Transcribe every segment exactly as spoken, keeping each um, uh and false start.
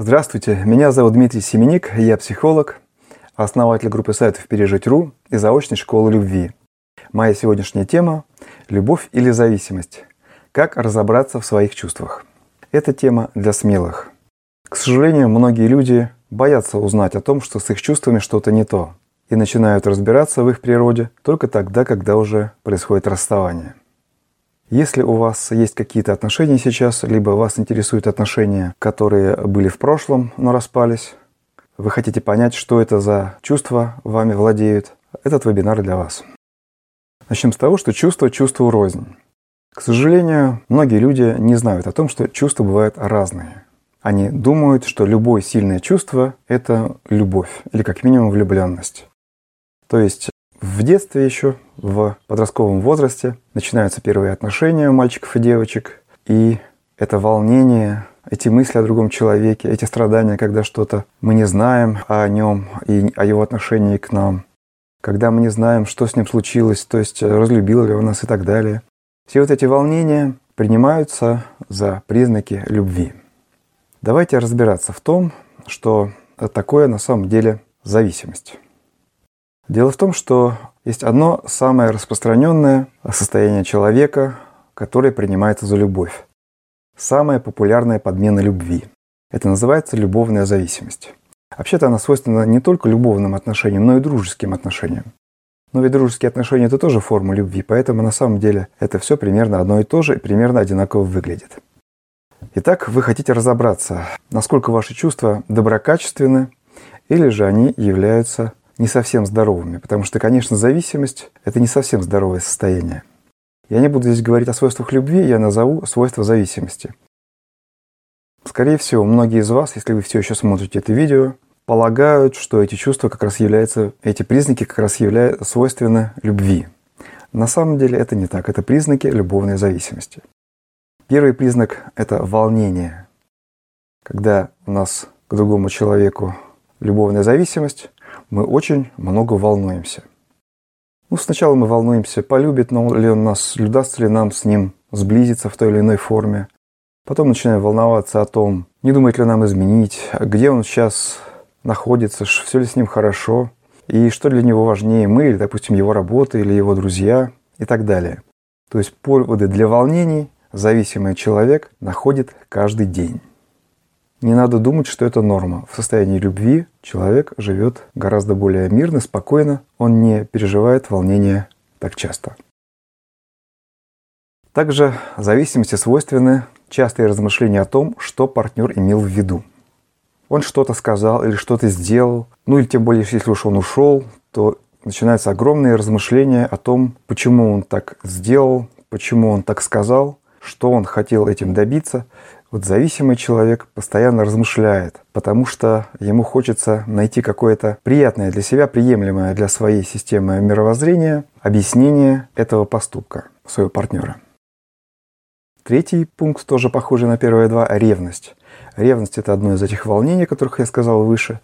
Здравствуйте, меня зовут Дмитрий Семеник, я психолог, основатель группы сайтов Пережить.ру и заочной школы любви. Моя сегодняшняя тема – любовь или зависимость. Как разобраться в своих чувствах. Это тема для смелых. К сожалению, многие люди боятся узнать о том, что с их чувствами что-то не то, и начинают разбираться в их природе только тогда, когда уже происходит расставание. Если у вас есть какие-то отношения сейчас, либо вас интересуют отношения, которые были в прошлом, но распались, вы хотите понять, что это за чувства вами владеют, этот вебинар для вас. Начнем с того, что чувство чувству рознь. К сожалению, многие люди не знают о том, что чувства бывают разные. Они думают, что любое сильное чувство – это любовь, или как минимум влюбленность. То есть в детстве еще, в подростковом возрасте, начинаются первые отношения у мальчиков и девочек, и это волнение, эти мысли о другом человеке, эти страдания, когда что-то мы не знаем о нем и о его отношении к нам, когда мы не знаем, что с ним случилось, то есть разлюбил ли он нас и так далее. Все вот эти волнения принимаются за признаки любви. Давайте разбираться в том, что такое на самом деле зависимость. Дело в том, что есть одно самое распространенное состояние человека, которое принимается за любовь. Самая популярная подмена любви. Это называется любовная зависимость. Вообще-то она свойственна не только любовным отношениям, но и дружеским отношениям. Но ведь дружеские отношения – это тоже форма любви, поэтому на самом деле это все примерно одно и то же и примерно одинаково выглядит. Итак, вы хотите разобраться, насколько ваши чувства доброкачественны или же они являются не совсем здоровыми, потому что, конечно, зависимость – это не совсем здоровое состояние. Я не буду здесь говорить о свойствах любви, я назову свойства зависимости. Скорее всего, многие из вас, если вы все еще смотрите это видео, полагают, что эти чувства как раз являются, эти признаки как раз являются свойственны любви. На самом деле это не так, это признаки любовной зависимости. Первый признак – это волнение. Когда у нас к другому человеку любовная зависимость, мы очень много волнуемся. Ну, сначала мы волнуемся, полюбит ли он нас, удастся ли нам с ним сблизиться в той или иной форме. Потом начинаем волноваться о том, не думает ли нам изменить, где он сейчас находится, все ли с ним хорошо, и что для него важнее, мы или, допустим, его работа, или его друзья, и так далее. То есть поводы для волнений зависимый человек находит каждый день. Не надо думать, что это норма. В состоянии любви человек живет гораздо более мирно, спокойно. Он не переживает волнения так часто. Также зависимости свойственны частые размышления о том, что партнер имел в виду. Он что-то сказал или что-то сделал. Ну или тем более, если уж он ушел, то начинаются огромные размышления о том, почему он так сделал, почему он так сказал, что он хотел этим добиться. Вот зависимый человек постоянно размышляет, потому что ему хочется найти какое-то приятное для себя, приемлемое для своей системы мировоззрения объяснение этого поступка своего партнера. Третий пункт, тоже похожий на первые два, — ревность. Ревность – это одно из этих волнений, о которых я сказал выше,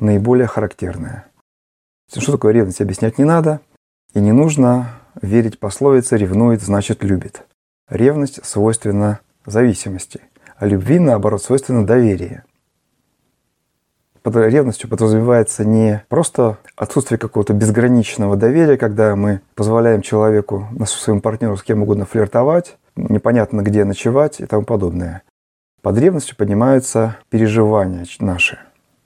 наиболее характерное. Что такое ревность, объяснять не надо, и не нужно верить пословице «ревнует, значит любит». Ревность свойственна зависимости, а любви, наоборот, свойственно доверие. Под ревностью подразумевается не просто отсутствие какого-то безграничного доверия, когда мы позволяем человеку, своему партнеру, с кем угодно флиртовать, непонятно где ночевать и тому подобное. Под ревностью поднимаются переживания наши.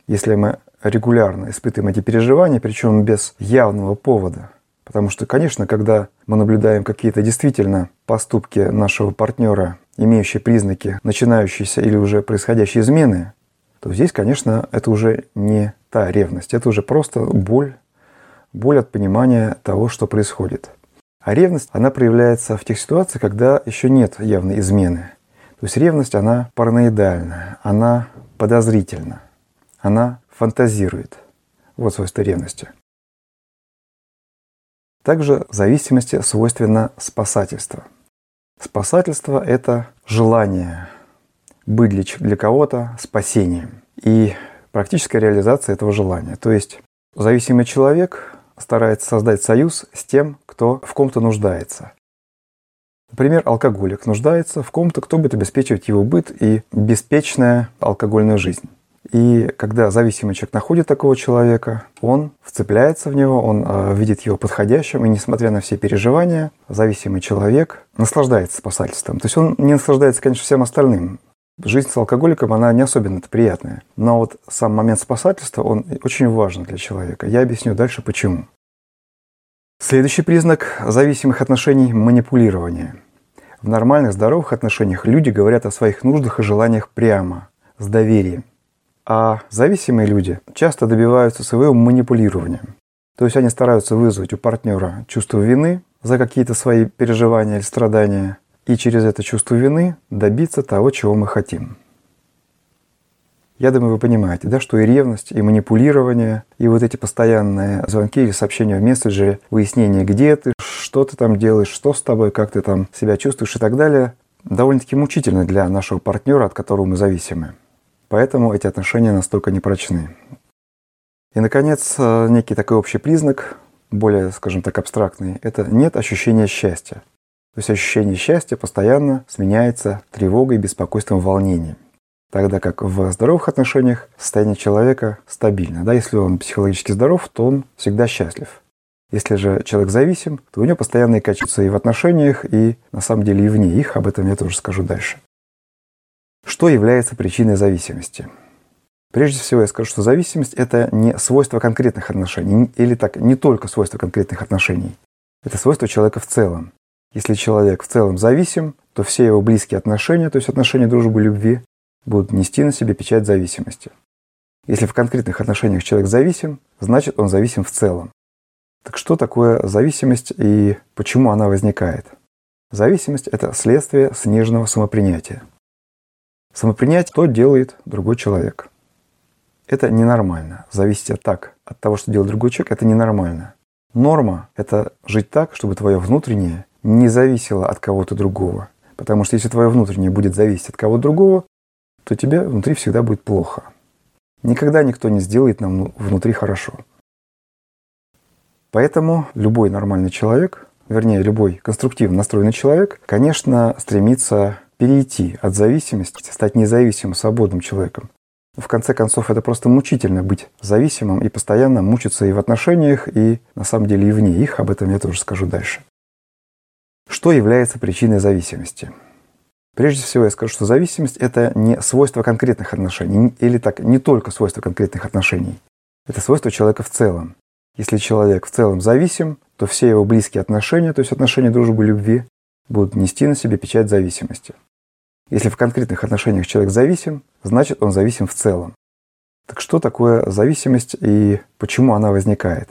Если мы регулярно испытываем эти переживания, причем без явного повода, потому что, конечно, когда мы наблюдаем какие-то действительно поступки нашего партнера, имеющие признаки начинающейся или уже происходящей измены, то здесь, конечно, это уже не та ревность, это уже просто боль, боль от понимания того, что происходит. А ревность, она проявляется в тех ситуациях, когда еще нет явной измены. То есть ревность, она параноидальна, она подозрительна, она фантазирует. Вот свойство ревности. Также зависимости свойственно спасательство. Спасательство – это желание быть для кого-то спасением и практическая реализация этого желания. То есть зависимый человек старается создать союз с тем, кто в ком-то нуждается. Например, алкоголик нуждается в ком-то, кто будет обеспечивать его быт и беспечная алкогольная жизнь. И когда зависимый человек находит такого человека, он вцепляется в него, он э, видит его подходящим, и несмотря на все переживания, зависимый человек наслаждается спасательством. То есть он не наслаждается, конечно, всем остальным. Жизнь с алкоголиком, она не особенно-то приятная. Но вот сам момент спасательства, он очень важен для человека. Я объясню дальше, почему. Следующий признак зависимых отношений – манипулирование. В нормальных, здоровых отношениях люди говорят о своих нуждах и желаниях прямо, с доверием. А зависимые люди часто добиваются своего манипулирования. То есть они стараются вызвать у партнера чувство вины за какие-то свои переживания или страдания, и через это чувство вины добиться того, чего мы хотим. Я думаю, вы понимаете, да, что и ревность, и манипулирование, и вот эти постоянные звонки или сообщения в мессенджере, выяснение, где ты, что ты там делаешь, что с тобой, как ты там себя чувствуешь и так далее, довольно-таки мучительно для нашего партнера, от которого мы зависимы. Поэтому эти отношения настолько непрочны. И, наконец, некий такой общий признак, более, скажем так, абстрактный, это нет ощущения счастья. То есть ощущение счастья постоянно сменяется тревогой, беспокойством, волнением. Тогда как в здоровых отношениях состояние человека стабильно. Да? Если он психологически здоров, то он всегда счастлив. Если же человек зависим, то у него постоянные качества и в отношениях, и на самом деле и вне их. Об этом я тоже скажу дальше. Что является причиной зависимости? Прежде всего я скажу, что зависимость – это не свойство конкретных отношений, или так, не только свойство конкретных отношений. Это свойство человека в целом. Если человек в целом зависим, то все его близкие отношения, то есть отношения дружбы, любви, будут нести на себе печать зависимости. Если в конкретных отношениях человек зависим, значит он зависим в целом. Так что такое зависимость и почему она возникает? Зависимость – это следствие сниженного самопринятия. Самопринять то делает другой человек. Это ненормально. Зависеть от так от того, что делает другой человек, это ненормально. Норма – это жить так, чтобы твое внутреннее не зависело от кого-то другого. Потому что если твое внутреннее будет зависеть от кого-то другого, то тебе внутри всегда будет плохо. Никогда никто не сделает нам внутри хорошо. Поэтому любой нормальный человек, вернее, любой конструктивно настроенный человек, конечно, стремится перейти от зависимости, стать независимым, свободным человеком. В конце концов, это просто мучительно быть зависимым и постоянно мучиться и в отношениях, и на самом деле и вне их. Об этом я тоже скажу дальше. Что является причиной зависимости? Прежде всего, я скажу, что зависимость – это не свойство конкретных отношений, или так, не только свойство конкретных отношений. Это свойство человека в целом. Если человек в целом зависим, то все его близкие отношения, то есть отношения дружбы, любви, будут нести на себе печать зависимости. Если в конкретных отношениях человек зависим, значит он зависим в целом. Так что такое зависимость и почему она возникает?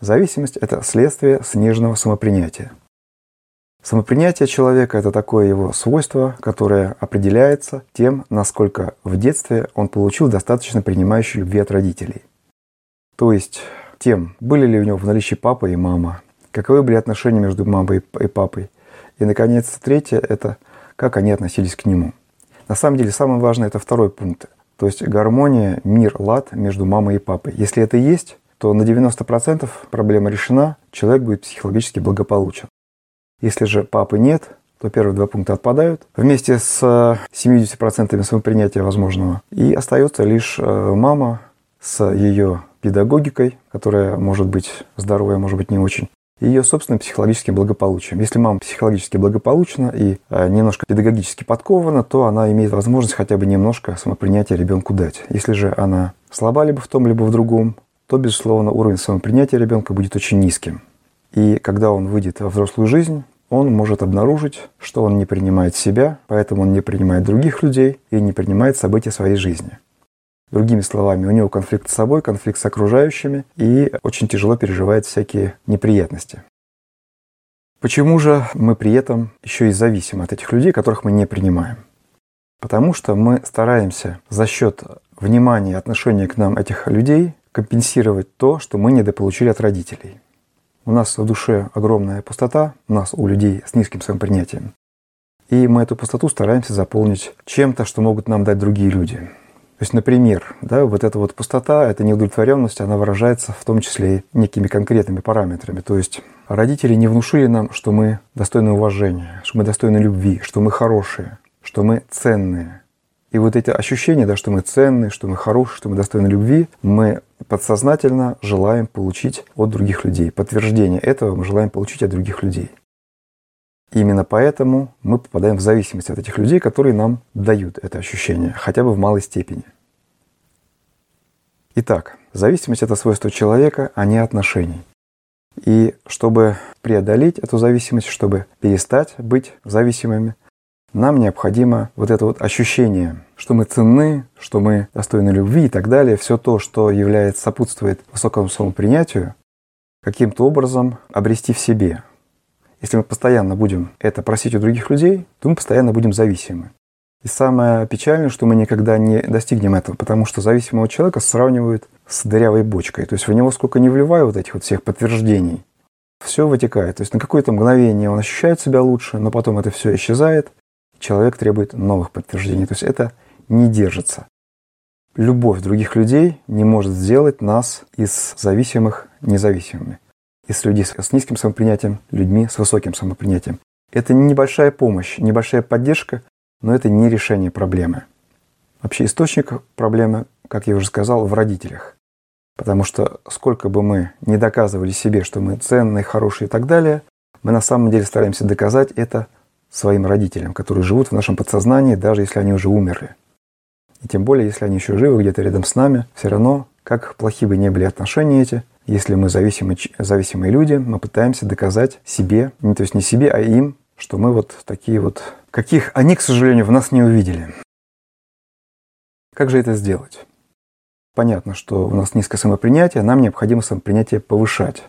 Зависимость – это следствие сниженного самопринятия. Самопринятие человека – это такое его свойство, которое определяется тем, насколько в детстве он получил достаточно принимающей любви от родителей. То есть тем, были ли у него в наличии папа и мама, каковы были отношения между мамой и папой. И, наконец, третье – это как они относились к нему. На самом деле, самое важное – это второй пункт. То есть гармония, мир, лад между мамой и папой. Если это есть, то на девяносто процентов проблема решена, человек будет психологически благополучен. Если же папы нет, то первые два пункта отпадают вместе с семьюдесятью процентами самопринятия возможного. И остается лишь мама с ее педагогикой, которая может быть здоровая, может быть не очень. Ее собственным психологическим благополучием. Если мама психологически благополучна и немножко педагогически подкована, то она имеет возможность хотя бы немножко самопринятия ребенку дать. Если же она слаба либо в том, либо в другом, то, безусловно, уровень самопринятия ребенка будет очень низким. И когда он выйдет во взрослую жизнь, он может обнаружить, что он не принимает себя, поэтому он не принимает других людей и не принимает события своей жизни. Другими словами, у него конфликт с собой, конфликт с окружающими, и очень тяжело переживает всякие неприятности. Почему же мы при этом еще и зависим от этих людей, которых мы не принимаем? Потому что мы стараемся за счет внимания и отношения к нам этих людей компенсировать то, что мы недополучили от родителей. У нас в душе огромная пустота, у нас у людей с низким самопринятием. И мы эту пустоту стараемся заполнить чем-то, что могут нам дать другие люди. То есть, например, да, вот эта вот пустота, эта неудовлетворенность, она выражается в том числе и некими конкретными параметрами. То есть родители не внушили нам, что мы достойны уважения, что мы достойны любви, что мы хорошие, что мы ценные. И вот эти ощущения, да, что мы ценные, что мы хорошие, что мы достойны любви, мы подсознательно желаем получить от других людей. Подтверждение этого мы желаем получить от других людей. Именно поэтому мы попадаем в зависимость от этих людей, которые нам дают это ощущение, хотя бы в малой степени. Итак, зависимость – это свойство человека, а не отношений. И чтобы преодолеть эту зависимость, чтобы перестать быть зависимыми, нам необходимо вот это вот ощущение, что мы ценны, что мы достойны любви и так далее, все то, что является, сопутствует высокому самопринятию, каким-то образом обрести в себе. Если мы постоянно будем это просить у других людей, то мы постоянно будем зависимы. И самое печальное, что мы никогда не достигнем этого, потому что зависимого человека сравнивают с дырявой бочкой. То есть в него сколько ни вливаю вот этих вот всех подтверждений, все вытекает. То есть на какое-то мгновение он ощущает себя лучше, но потом это все исчезает, и человек требует новых подтверждений. То есть это не держится. Любовь других людей не может сделать нас из зависимых независимыми. Из людей с низким самопринятием, людьми с высоким самопринятием. Это небольшая помощь, небольшая поддержка, но это не решение проблемы. Вообще источник проблемы, как я уже сказал, в родителях. Потому что сколько бы мы ни доказывали себе, что мы ценные, хорошие и так далее, мы на самом деле стараемся доказать это своим родителям, которые живут в нашем подсознании, даже если они уже умерли. И тем более, если они еще живы, где-то рядом с нами, все равно, как плохи бы ни были отношения эти, если мы зависимые, зависимые люди, мы пытаемся доказать себе, то есть не себе, а им, что мы вот такие вот, каких они, к сожалению, в нас не увидели. Как же это сделать? Понятно, что у нас низкое самопринятие, нам необходимо самопринятие повышать.